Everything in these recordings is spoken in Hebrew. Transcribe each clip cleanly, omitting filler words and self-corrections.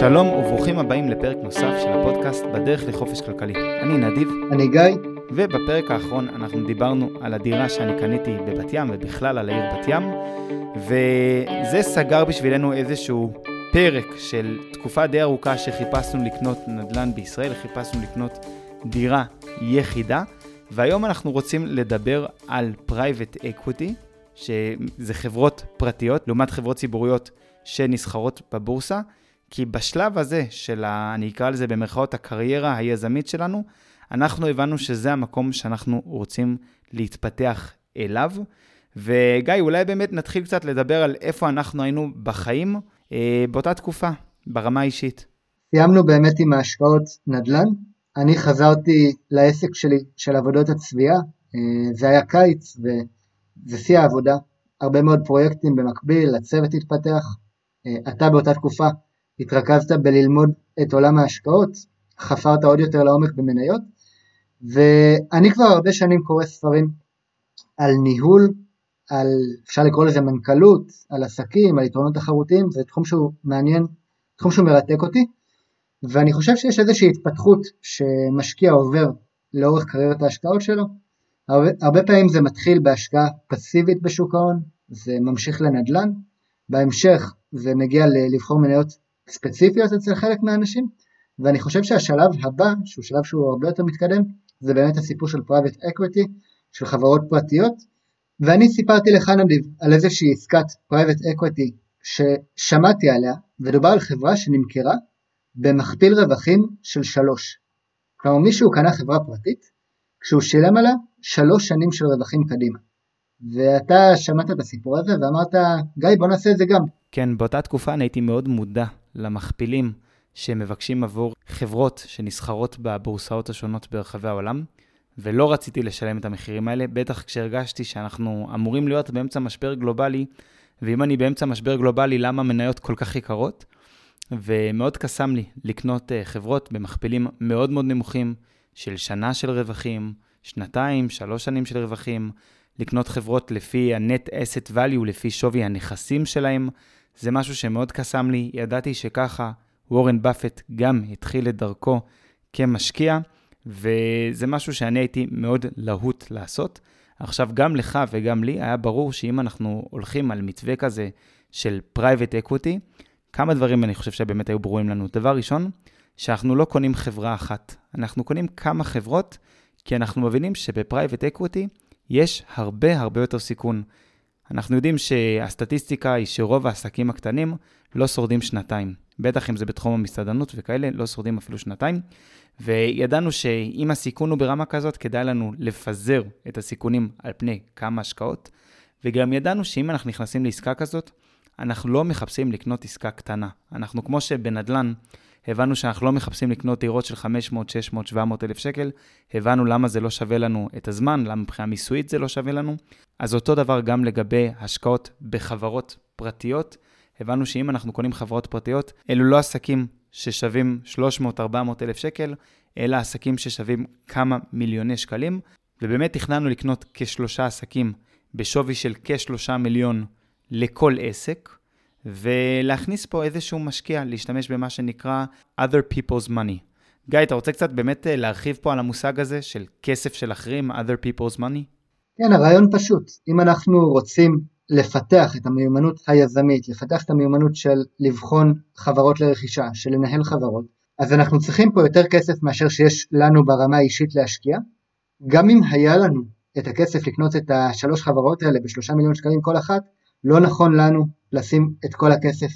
שלום וברוכים הבאים לפרק נוסף של הפודקאסט בדרך לחופש כלכלי. אני נדיב. אני גיא. ובפרק האחרון אנחנו דיברנו על הדירה שאני קניתי בבת ים ובכלל על העיר בת ים. וזה סגר בשבילנו איזשהו פרק של תקופה די ארוכה שחיפשנו לקנות נדל"ן בישראל, חיפשנו לקנות דירה יחידה. והיום אנחנו רוצים לדבר על פרייבט אקוויטי, שזה חברות פרטיות לעומת חברות ציבוריות שנסחרות בבורסה. כי בשלב הזה של, אני אקרא לזה במרכאות הקריירה היזמית שלנו, אנחנו הבנו שזה המקום שאנחנו רוצים להתפתח אליו. וגיא, אולי באמת נתחיל קצת לדבר על איפה אנחנו היינו בחיים באותה תקופה, ברמה האישית. סיימנו באמת עם ההשקעות נדל"ן. אני חזרתי לעסק שלי של עבודות הצביעה. זה היה קיץ וזה שיא העבודה. הרבה מאוד פרויקטים במקביל, הצוות התפתח. אתה באותה תקופה התרכזת בללמוד את עולם ההשקעות, חפרת עוד יותר לעומק במניות, ואני כבר הרבה שנים קורא ספרים על ניהול, על, אפשר לקרוא לזה מנכלות, על עסקים, על יתרונות תחרותיים, זה תחום שהוא מעניין, תחום שהוא מרתק אותי, ואני חושב שיש איזושהי התפתחות שמשקיע עובר לאורך קריירת ההשקעות שלו. הרבה פעמים זה מתחיל בהשקעה פסיבית בשוק ההון, זה ממשיך לנדל"ן, בהמשך זה מגיע לבחור מניות ספציפיות אצל חלק מהאנשים, ואני חושב שהשלב הבא, שהוא שלב שהוא הרבה יותר מתקדם, זה באמת הסיפור של פרייבט אקוויטי, של חברות פרטיות, ואני סיפרתי לך נדיב על איזושהי עסקת פרייבט אקוויטי ששמעתי עליה, ודובר על חברה שנמכרה במכפיל רווחים של 3. כלומר מישהו קנה חברה פרטית, כשהוא שילם עליה 3 שנים של רווחים קדימה. ואתה שמעת את הסיפור הזה ואמרת, גיא, בוא נעשה את זה גם. כן, באותה תקופה אני הייתי מאוד מודע למכפילים שמבקשים עבור חברות שנסחרות בבורסאות השונות ברחבי העולם, ולא רציתי לשלם את המחירים האלה, בטח כשהרגשתי שאנחנו אמורים להיות באמצע משבר גלובלי, ואם אני באמצע משבר גלובלי, למה מניות כל כך יקרות? ומאוד קסם לי לקנות חברות במכפילים מאוד מאוד נמוכים, של שנה של רווחים, 2-3 שנים של רווחים, לקנות חברות לפי ה-Net Asset Value, לפי שווי הנכסים שלהם, זה משהו שמאוד קסם לי. ידעתי שככה וורן באפט גם התחיל את דרכו כמשקיע, וזה משהו שאני הייתי מאוד להוט לעשות. עכשיו גם לך וגם לי היה ברור שאם אנחנו הולכים על מתווה כזה של פרייבט אקוויטי, כמה דברים אני חושב שבאמת היו ברורים לנו. דבר ראשון, שאנחנו לא קונים חברה אחת, אנחנו קונים כמה חברות, כי אנחנו מבינים שבפרייבט אקוויטי יש הרבה יותר סיכון. אנחנו יודעים שהסטטיסטיקה היא שרוב העסקים הקטנים לא שורדים 2, בטח אם זה בתחום המסעדנות וכאלה, לא שורדים אפילו 2, וידענו שאם הסיכון הוא ברמה כזאת, כדאי לנו לפזר את הסיכונים על פני כמה השקעות, וגם ידענו שאם אנחנו נכנסים לעסקה כזאת, אנחנו לא מחפשים לקנות עסקה קטנה. אנחנו כמו שבנדלן הבנו שאנחנו לא מחפשים לקנות דירות של 500, 600, 700 אלף שקל, הבנו למה זה לא שווה לנו את הזמן, למה מבחינה מיסויית זה לא שווה לנו. אז אותו דבר גם לגבי השקעות בחברות פרטיות, הבנו שאם אנחנו קונים חברות פרטיות, אלו לא עסקים ששווים 300, 400 אלף שקל, אלא עסקים ששווים כמה מיליוני שקלים, ובאמת תכננו לקנות כ3 עסקים בשווי של כ3 מיליון לכל עסק, ולהכניס פה איזשהו משקיע, להשתמש במה שנקרא other people's money. גיא, אתה רוצה קצת באמת להרחיב פה על המושג הזה של כסף של אחרים, other people's money? כן, הרעיון פשוט. אם אנחנו רוצים לפתח את המיומנות היזמית, לפתח את המיומנות של לבחון חברות לרכישה, של לנהל חברות, אז אנחנו צריכים פה יותר כסף מאשר שיש לנו ברמה האישית להשקיע. גם אם היה לנו את הכסף לקנות את 3 חברות האלה ב3 מיליון שקלים כל אחת, לא נכון לנו לשים את כל הכסף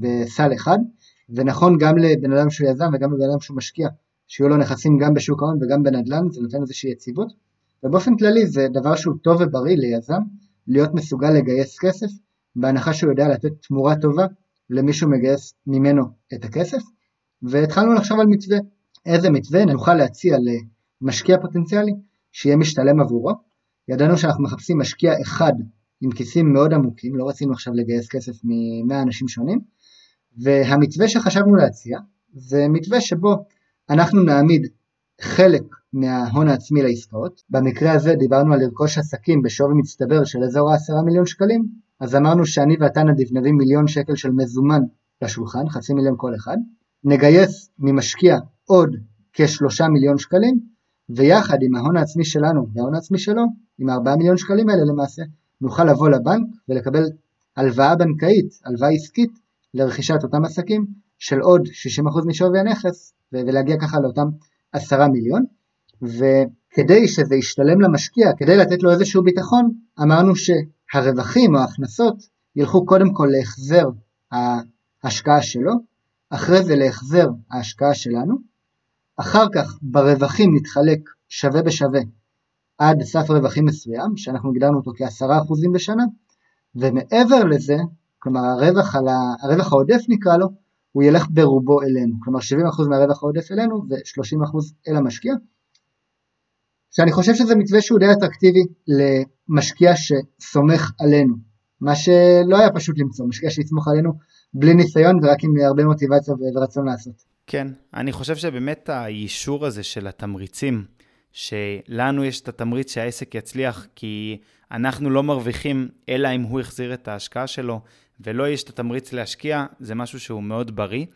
בסל אחד, ונכון גם לבן אדם שהוא יזם וגם לבן אדם שהוא משקיע, שיהיו לו נכסים גם בשוק ההון וגם בנדל"ן, זה נותן איזושהי יציבות, ובאופן כללי זה דבר שהוא טוב ובריא ליזם, להיות מסוגל לגייס כסף, בהנחה שהוא יודע לתת תמורה טובה למישהו מגייס ממנו את הכסף, והתחלנו לחשוב על מתווה, איזה מתווה נוכל להציע למשקיע פוטנציאלי, שיהיה משתלם עבורו. ידענו שאנחנו מחפשים משקיע אחד, עם כיסים מאוד עמוקים, לא רצינו עכשיו לגייס כסף מ100 אנשים שונים, והמתווה שחשבנו להציע, זה מתווה שבו אנחנו נעמיד חלק מההון העצמי לעסקאות, במקרה הזה דיברנו על לרכוש עסקים בשווי מצטבר של אזור 10 מיליון שקלים, אז אמרנו שאני ואתה נדיב נביא 1 מיליון שקל של מזומן לשולחן, 500,000 כל אחד, נגייס ממשקיע עוד כ3 מיליון שקלים, ויחד עם ההון העצמי שלנו וההון העצמי שלו, עם 4 מיליון שקלים האלה למעשה, נוכל לבוא לבנק ולקבל הלוואה בנקאית, הלוואה עסקית, לרכישת אותם עסקים של עוד 60% משווי הנכס, ולהגיע ככה לאותם 10 מיליון, וכדי שזה ישתלם למשקיע, כדי לתת לו איזשהו ביטחון, אמרנו שהרווחים או ההכנסות ילכו קודם כל להחזר ההשקעה שלו, אחרי זה להחזר ההשקעה שלנו, אחר כך ברווחים נתחלק שווה בשווה עד סף רווחים מסוים, שאנחנו גידרנו אותו כ10% בשנה, ומעבר לזה, כלומר הרווח העודף נקרא לו, הוא ילך ברובו אלינו, כלומר 70% מהרווח העודף אלינו ו30% אל המשקיע, שאני חושב שזה מתווה שהוא די אטרקטיבי למשקיע שסומך עלינו, מה שלא היה פשוט למצוא, משקיע שיצמוך עלינו בלי ניסיון ורק עם הרבה מוטיבציה ורצון לעשות. כן, אני חושב שבאמת האישור הזה של התמריצים, שלנו יש את התמריץ שהעסק יצליח, כי אנחנו לא מרוויחים אלא אם הוא יחזיר את ההשקעה שלו, ולא יש את התמריץ להשקיע, זה משהו שהוא מאוד בריא.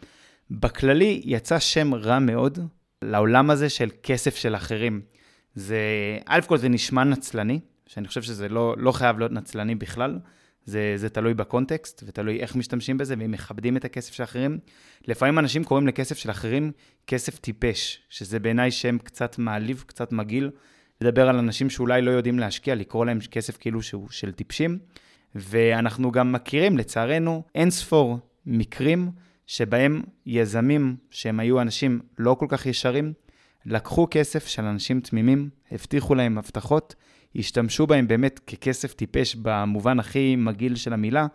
בכללי יצא שם רע מאוד לעולם הזה של כסף של אחרים. זה, אלף כל זה נשמע נצלני, שאני חושב שזה לא חייב להיות נצלני בכלל, זה תלוי בקונטקסט, ותלוי איך משתמשים בזה, ואם מכבדים את הכסף של אחרים. לפעמים אנשים קוראים לכסף של אחרים כסף טיפש, שזה בעיניי שם קצת מעליב, קצת מגעיל, לדבר על אנשים שאולי לא יודעים להשקיע, לקרוא להם כסף כאילו שהוא של טיפשים, ואנחנו גם מכירים לצערנו אין ספור מקרים שבהם יזמים שהם היו אנשים לא כל כך ישרים, לקחו כסף של אנשים תמימים, הבטיחו להם הבטחות, השתמשו בהם באמת ככסף טיפש במובן הכי מגעיל של המילה,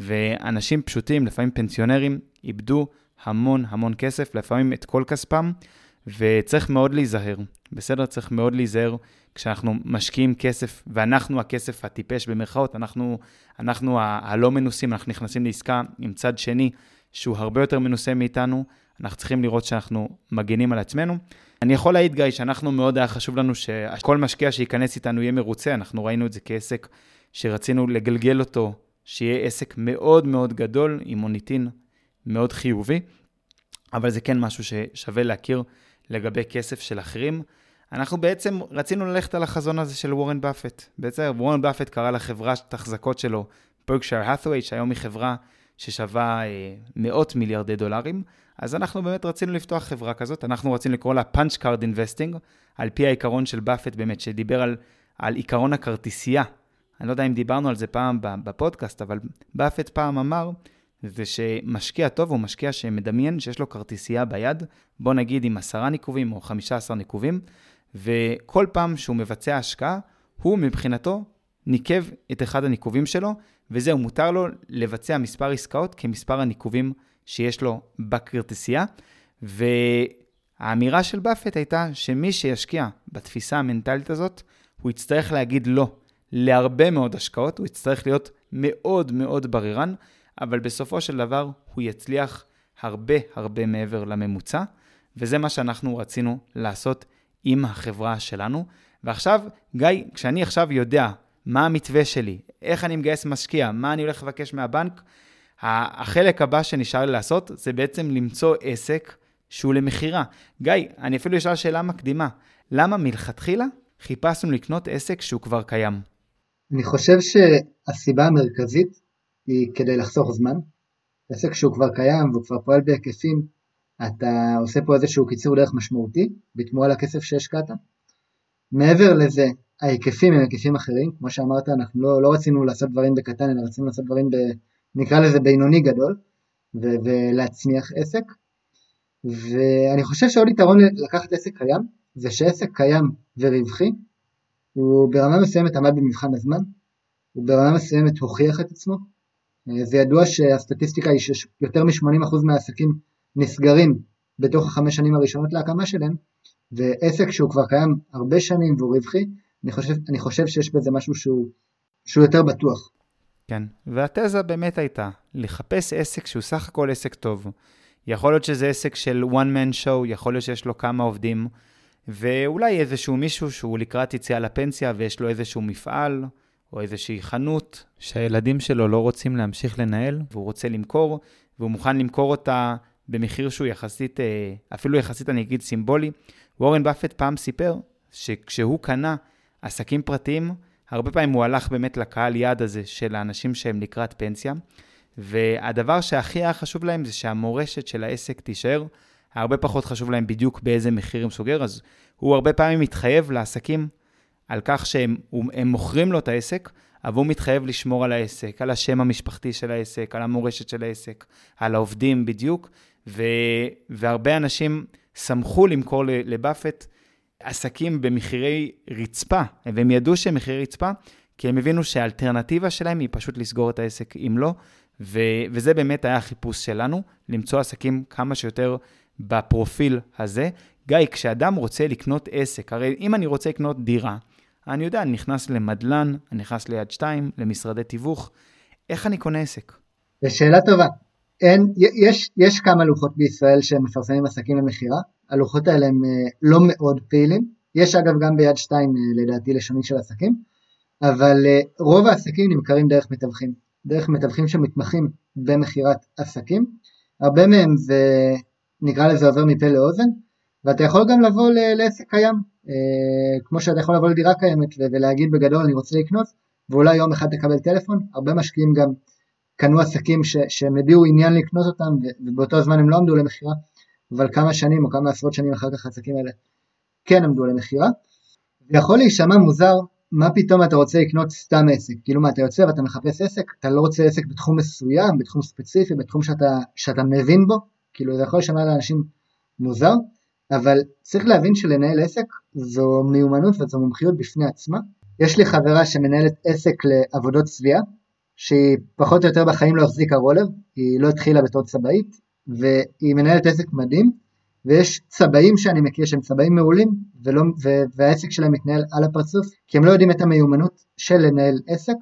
ואנשים פשוטים, לפעמים פנסיונרים, איבדו המון המון כסף, לפעמים את כל כספם, וצריך מאוד להיזהר. בסדר, צריך מאוד להיזהר כשאנחנו משקיעים כסף, ואנחנו הכסף הטיפש במרכאות, אנחנו הלא מנוסים, אנחנו נכנסים לעסקה עם צד שני, שהוא הרבה יותר מנוסה מאיתנו, אנחנו צריכים לראות שאנחנו מגנים על עצמנו. אני יכול להעיד, גיא, שאנחנו מאוד היה חשוב לנו שכל משקיע שייכנס איתנו יהיה מרוצה, אנחנו ראינו את זה כעסק שרצינו לגלגל אותו, שיהיה עסק מאוד מאוד גדול, עם מוניטין מאוד חיובי, אבל זה כן משהו ששווה להכיר לגבי כסף של אחרים. אנחנו בעצם רצינו ללכת על החזון הזה של וורן באפט. בעצם וורן באפט קרא לחברה את החזקות שלו, ברקשייר האת'ווי, שהיום היא חברה ששווה מאות מיליארדי דולרים, אז אנחנו באמת רצינו לפתוח חברה כזאת, אנחנו רצינו לקרוא לה Punch Card Investing, על פי העיקרון של באפט באמת, שדיבר על עיקרון הכרטיסייה. אני לא יודע אם דיברנו על זה פעם בפודקאסט, אבל באפט פעם אמר, זה שמשקיע טוב הוא משקיע שמדמיין שיש לו כרטיסייה ביד, בוא נגיד עם 10 ניקובים או 15 ניקובים, וכל פעם שהוא מבצע השקעה, הוא מבחינתו ניקב את אחד הניקובים שלו, וזהו, מותר לו לבצע מספר עסקאות כמספר הניקובים שיש לו בכרטיסייה, והאמירה של באפט הייתה שמי שישקיע בתפיסה המנטלית הזאת, הוא יצטרך להגיד לא להרבה מאוד השקעות, הוא יצטרך להיות מאוד מאוד ברירן, אבל בסופו של דבר הוא יצליח הרבה הרבה מעבר לממוצע, וזה מה שאנחנו רצינו לעשות עם החברה שלנו. ועכשיו, גיא, כשאני עכשיו יודע מה המתווה שלי, איך אני מגייס משקיע, מה אני הולך לבקש מהבנק, החלק הבא שנשאר לעשות זה בעצם למצוא עסק שהוא למחירה. גיא, אני אפילו אשאל שאלה מקדימה, למה מלכתחילה חיפשנו לקנות עסק שהוא כבר קיים? אני חושב שהסיבה המרכזית היא כדי לחסוך זמן. עסק שהוא כבר קיים והוא כבר פועל בהיקפים, אתה עושה פה איזשהו קיצור דרך משמעותי בתמורה לכסף שהשקעת. מעבר לזה, ההיקפים הם היקפים אחרים, כמו שאמרת, אנחנו לא רצינו לעשות דברים בקטן, אלא רצינו לעשות דברים נקרא לזה בינוני גדול, ולהצמיח עסק. ואני חושב שעוד יתרון לקחת עסק קיים, זה שעסק קיים ורווחי, הוא ברמה מסוימת עמד במבחן הזמן, הוא ברמה מסוימת הוכיח את עצמו. זה ידוע שהסטטיסטיקה היא שיותר מ-80% מהעסקים נסגרים בתוך 5 שנים הראשונות להקמה שלהם, ועסק שהוא כבר קיים הרבה שנים והוא רווחי, אני חושב שיש בזה משהו שהוא יותר בטוח. כן, והתזה באמת הייתה לחפש עסק שהוא סך הכל עסק טוב. יכול להיות שזה עסק של one man show, יכול להיות שיש לו כמה עובדים, ואולי איזשהו מישהו שהוא לקראת יציאה לפנסיה ויש לו איזשהו מפעל או איזושהי חנות שהילדים שלו לא רוצים להמשיך לנהל והוא רוצה למכור, והוא מוכן למכור אותה במחיר שהוא יחסית, אפילו יחסית אני אגיד סימבולי. וורן באפט פעם סיפר שכשהוא קנה עסקים פרטיים, הרבה פעמים הוא הלך באמת לקהל יעד הזה של האנשים שהם לקראת פנסיה, והדבר שהכי היה חשוב להם זה שהמורשת של העסק תישאר, הרבה פחות חשוב להם בדיוק באיזה מחיר הם סוגר, אז הוא הרבה פעמים מתחייב לעסקים על כך שהם מוכרים לו את העסק, אבל הוא מתחייב לשמור על העסק, על השם המשפחתי של העסק, על המורשת של העסק, על העובדים בדיוק, והרבה אנשים שמחו למכור לבאפט עסקים במחירי רצפה, והם ידעו שהם מחירי רצפה, כי הם הבינו שהאלטרנטיבה שלהם היא פשוט לסגור את העסק אם לא, וזה באמת היה החיפוש שלנו, למצוא עסקים כמה שיותר בפרופיל הזה. גיא, כשאדם רוצה לקנות עסק, הרי אם אני רוצה לקנות דירה, אני יודע, אני נכנס למדלן, אני נכנס ליד שתיים, למשרדי תיווך, איך אני קונה עסק? שאלה טובה. יש כמה לוחות בישראל שמפרסמים עסקים למכירה, הלוחות האלה הם לא מאוד פעילים, יש אגב גם ביד שתיים לדעתי לשוני של עסקים, אבל רוב העסקים נמכרים דרך מתווכים, שמתמחים במכירת עסקים, הרבה מהם זה נקרא לזה עובר מפה לאוזן, ואתה יכול גם לבוא לעסק קיים, כמו שאתה יכול לבוא לדירה קיימת ולהגיד בגדול אני רוצה לקנות, ואולי יום אחד תקבל טלפון, הרבה משקיעים גם קנו עסקים שהם הביאו עניין לקנות אותם, ובאותו זמן הם לא עמדו למחירה, אבל כמה שנים או כמה עשרות שנים אחר כך העסקים האלה כן עמדו למחירה, ויכול להישמע מוזר, מה פתאום אתה רוצה לקנות סתם עסק, כאילו מה אתה יוצא ואתה מחפש עסק, אתה לא רוצה עסק בתחום מסוים, בתחום ספציפי, בתחום שאתה מבין בו, כאילו זה יכול להישמע לאנשים מוזר, אבל צריך להבין שלנהל עסק זו מיומנות וזו מומחיות בפני עצמה. יש לי חברה שמנהלת עסק לעבודות צביעה, שהיא פחות או יותר בחיים לא החזיקה רולר, היא לא התחילה בתור צבאית, והיא מנהלת עסק מדהים, ויש צבאים שאני מכיר שהם צבאים מעולים, והעסק שלהם מתנהל על הפרצוף, כי הם לא יודעים את המיומנות של לנהל עסק,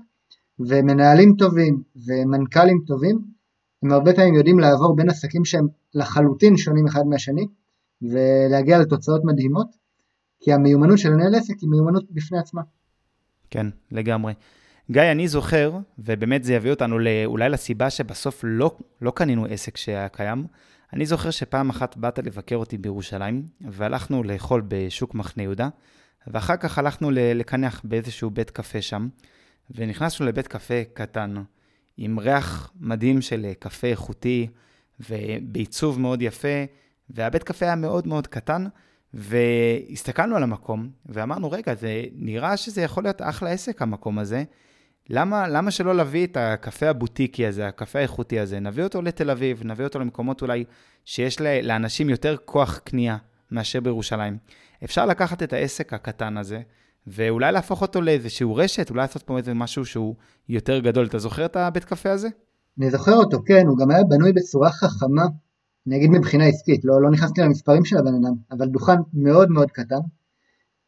ומנהלים טובים ומנכ"לים טובים, הם הרבה פעמים יודעים לעבור בין עסקים שהם לחלוטין שונים אחד מהשני, ולהגיע לתוצאות מדהימות, כי המיומנות של לנהל עסק היא מיומנות בפני עצמה. כן, לגמרי. גיא, אני זוכר, ובאמת זה יביא אותנו אולי לסיבה שבסוף לא קנינו עסק שהיה קיים, אני זוכר שפעם אחת באת לבקר אותי בירושלים, והלכנו לאכול בשוק מחנה יהודה, ואחר כך הלכנו לקנח באיזשהו בית קפה שם, ונכנסנו לבית קפה קטן, עם ריח מדהים של קפה איכותי, ובעיצוב מאוד יפה, והבית קפה היה מאוד מאוד קטן, והסתכלנו על המקום, ואמרנו, רגע, זה נראה שזה יכול להיות אחלה עסק המקום הזה, למה שלא להביא את הקפה הבוטיקי הזה, הקפה האיכותי הזה, נביא אותו לתל אביב, נביא אותו למקומות אולי שיש לאנשים יותר כוח קנייה מאשר בירושלים. אפשר לקחת את העסק הקטן הזה, ואולי להפוך אותו לאיזשהו רשת, אולי לעשות פה משהו שהוא יותר גדול. אתה זוכר את הבית קפה הזה? אני זוכר אותו, כן, הוא גם היה בנוי בצורה חכמה, אני אגיד מבחינה עסקית, לא נכנסתי למספרים של הבן אדם, אבל דוכן מאוד מאוד קטן,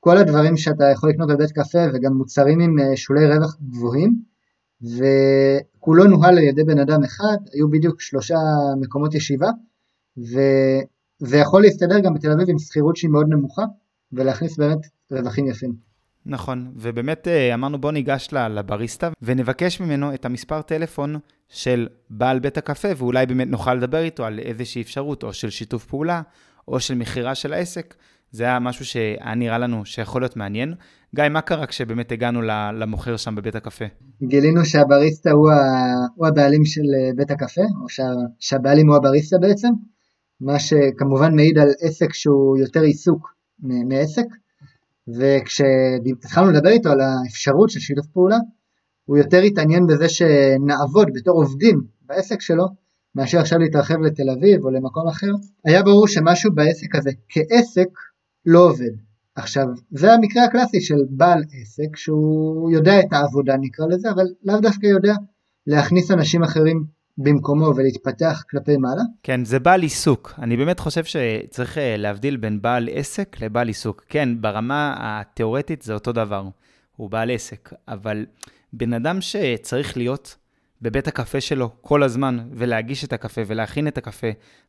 כל הדברים שאתה יכול לקנות בבית קפה, וגם מוצרים עם שולי רווח גבוהים, וכולו נוהל על ידי בן אדם אחד, היו בדיוק 3 מקומות ישיבה, וזה יכול להסתדר גם בתל אביב עם שכירות שהיא מאוד נמוכה, ולהכניס באמת רווחים יפים. נכון, ובאמת אמרנו בוא ניגש לבריסטה, ונבקש ממנו את המספר טלפון של בעל בית הקפה, ואולי באמת נוכל לדבר איתו על איזושהי אפשרות, או של שיתוף פעולה, או של מחירה של העסק, זה היה משהו שהיה נראה לנו שיכול להיות מעניין. גיא, מה קרה כשבאמת הגענו למוכר שם בבית הקפה? גילינו שהבריסטה הוא הבעלים של בית הקפה, או שהבעלים הוא הבריסטה בעצם, מה שכמובן מעיד על עסק שהוא יותר עיסוק מעסק, וכשהתחלנו לדבר איתו על האפשרות של שיתוף פעולה, הוא יותר התעניין בזה שנעבוד בתור עובדים בעסק שלו, מאשר עכשיו להתרחב לתל אביב או למקום אחר. היה ברור שמשהו בעסק הזה כעסק לא עובד. עכשיו, זה המקרה הקלאסי של בעל עסק, שהוא יודע את העבודה נקרא לזה, אבל לאו דווקא יודע להכניס אנשים אחרים במקומו ולהתפתח כלפי מעלה. כן, זה בעל עיסוק. אני באמת חושב שצריך להבדיל בין בעל עסק לבעל עיסוק. כן, ברמה התיאורטית זה אותו דבר. הוא בעל עסק, אבל בן אדם שצריך להיות בבית הקפה שלו כל הזמן, ולהגיש את הקפה ולהכין את הקפה,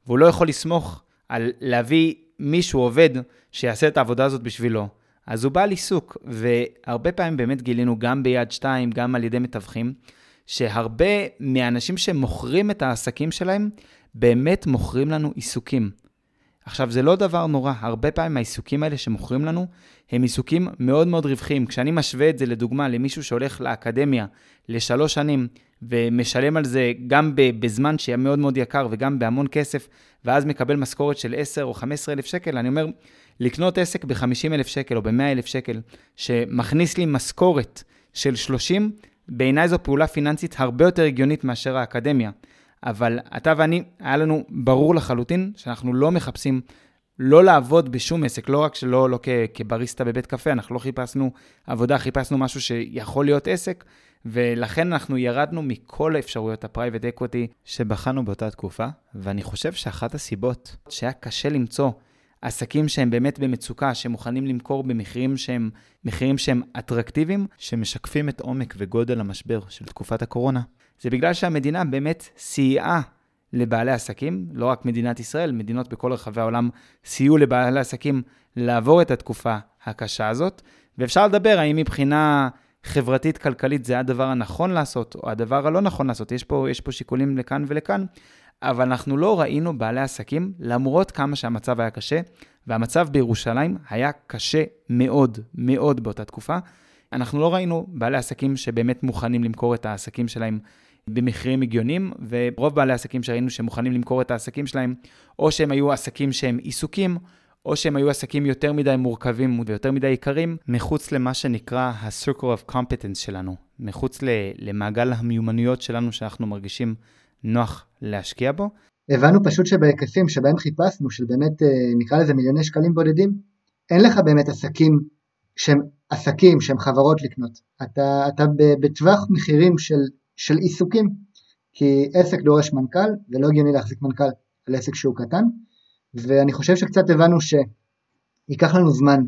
והוא לא יכול לסמוך על להביא מישהו עובד שיעשה את העבודה הזאת בשבילו. אז הוא בא לעיסוק, והרבה פעמים באמת גילינו גם ביד שתיים, גם על ידי מתווכים, שהרבה מהאנשים שמוכרים את העסקים שלהם, באמת מוכרים לנו עיסוקים. עכשיו, זה לא דבר נורא. הרבה פעמים העיסוקים האלה שמוכרים לנו, הם עיסוקים מאוד מאוד רווחיים. כשאני משווה את זה, לדוגמה, למישהו שהולך לאקדמיה לשלוש שנים, ומשלם על זה גם בזמן שהיה מאוד מאוד יקר, וגם בהמון כסף, ואז מקבל משכורת של 10 או 15 אלף שקל, אני אומר, לקנות עסק ב-50 אלף שקל או ב-100 אלף שקל, שמכניס לי משכורת של 30, בעיניי זו פעולה פיננסית הרבה יותר הגיונית מאשר האקדמיה. אבל אתה ואני, היה לנו ברור לחלוטין שאנחנו לא מחפשים לא לעבוד בשום עסק, לא רק שלא כבריסטה בבית קפה, אנחנו לא חיפשנו עבודה, חיפשנו משהו שיכול להיות עסק, ולכן אנחנו ירדנו מכל האפשרויות הפרייבט אקוויטי שבחנו באותה תקופה, ואני חושב שאחת הסיבות שהיה קשה למצוא עסקים שהם באמת במצוקה, שמוכנים למכור במחירים שהם אטרקטיביים, שמשקפים את עומק וגודל המשבר של תקופת הקורונה. זה בגלל שהמדינה באמת סייעה לבעלי עסקים, לא רק מדינת ישראל, מדינות בכל רחבי העולם סייעו לבעלי עסקים לעבור את התקופה הקשה הזאת, ואפשר לדבר האם מבחינה חברתית-כלכלית זה הדבר הנכון לעשות, או הדבר הלא נכון לעשות, יש פה שיקולים לכאן ולכאן, אבל אנחנו לא ראינו בעלי עסקים, למרות כמה שהמצב היה קשה, והמצב בירושלים היה קשה מאוד, מאוד באותה תקופה, אנחנו לא ראינו בעלי עסקים שבאמת מוכנים למכור את העסקים שלהם במחירים הגיונים, ורוב בעלי עסקים שראינו שמוכנים למכור את העסקים שלהם, או שהם היו עסקים שהם עיסוקים, או שהם היו עסקים יותר מדי מורכבים ויותר מדי עיקרים, מחוץ למה שנקרא ה-circle of competence שלנו, מחוץ למעגל המיומנויות שלנו שאנחנו מרגישים נוח להשקיע בו. הבנו פשוט שבהיקפים שבהם חיפשנו, שבאמת נקרא לזה מיליוני שקלים בודדים, אין לך באמת עסקים שהם עסקים, שהם חברות לקנות. אתה בטווח מחירים של עיסוקים, כי עסק דורש מנכ"ל, ולא הגיוני להחזיק מנכ"ל על עסק שהוא קטן, ואני חושב שקצת הבנו שיקח לנו זמן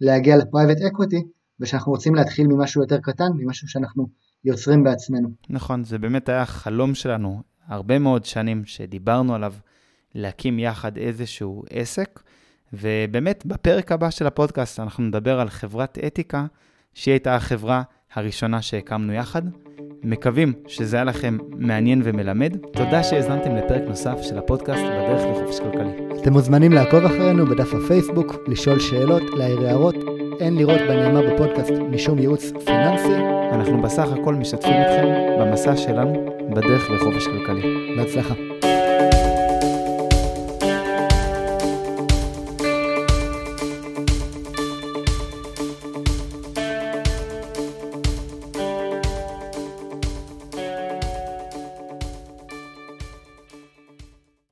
להגיע לפרייבט אקוויטי, ושאנחנו רוצים להתחיל ממשהו יותר קטן, ממשהו שאנחנו יוצרים בעצמנו. נכון, זה באמת היה חלום שלנו, הרבה מאוד שנים שדיברנו עליו, להקים יחד איזשהו עסק, ובאמת בפרק הבא של הפודקאסט אנחנו נדבר על חברת אתיקה, שהיא הייתה החברה הראשונה שהקמנו יחד. מקווים שזה היה לכם מעניין ומלמד. תודה שהזנתם לפרק נוסף של הפודקאסט בדרך לחופש כלכלי. אתם מוזמנים לעקוב אחרינו בדף הפייסבוק, לשאול שאלות, להעיר הערות. אין לראות בנאמר בפודקאסט משום ייעוץ פיננסי. אנחנו בסך הכל משתפים אתכם במסע שלנו בדרך לחופש כלכלי. בהצלחה.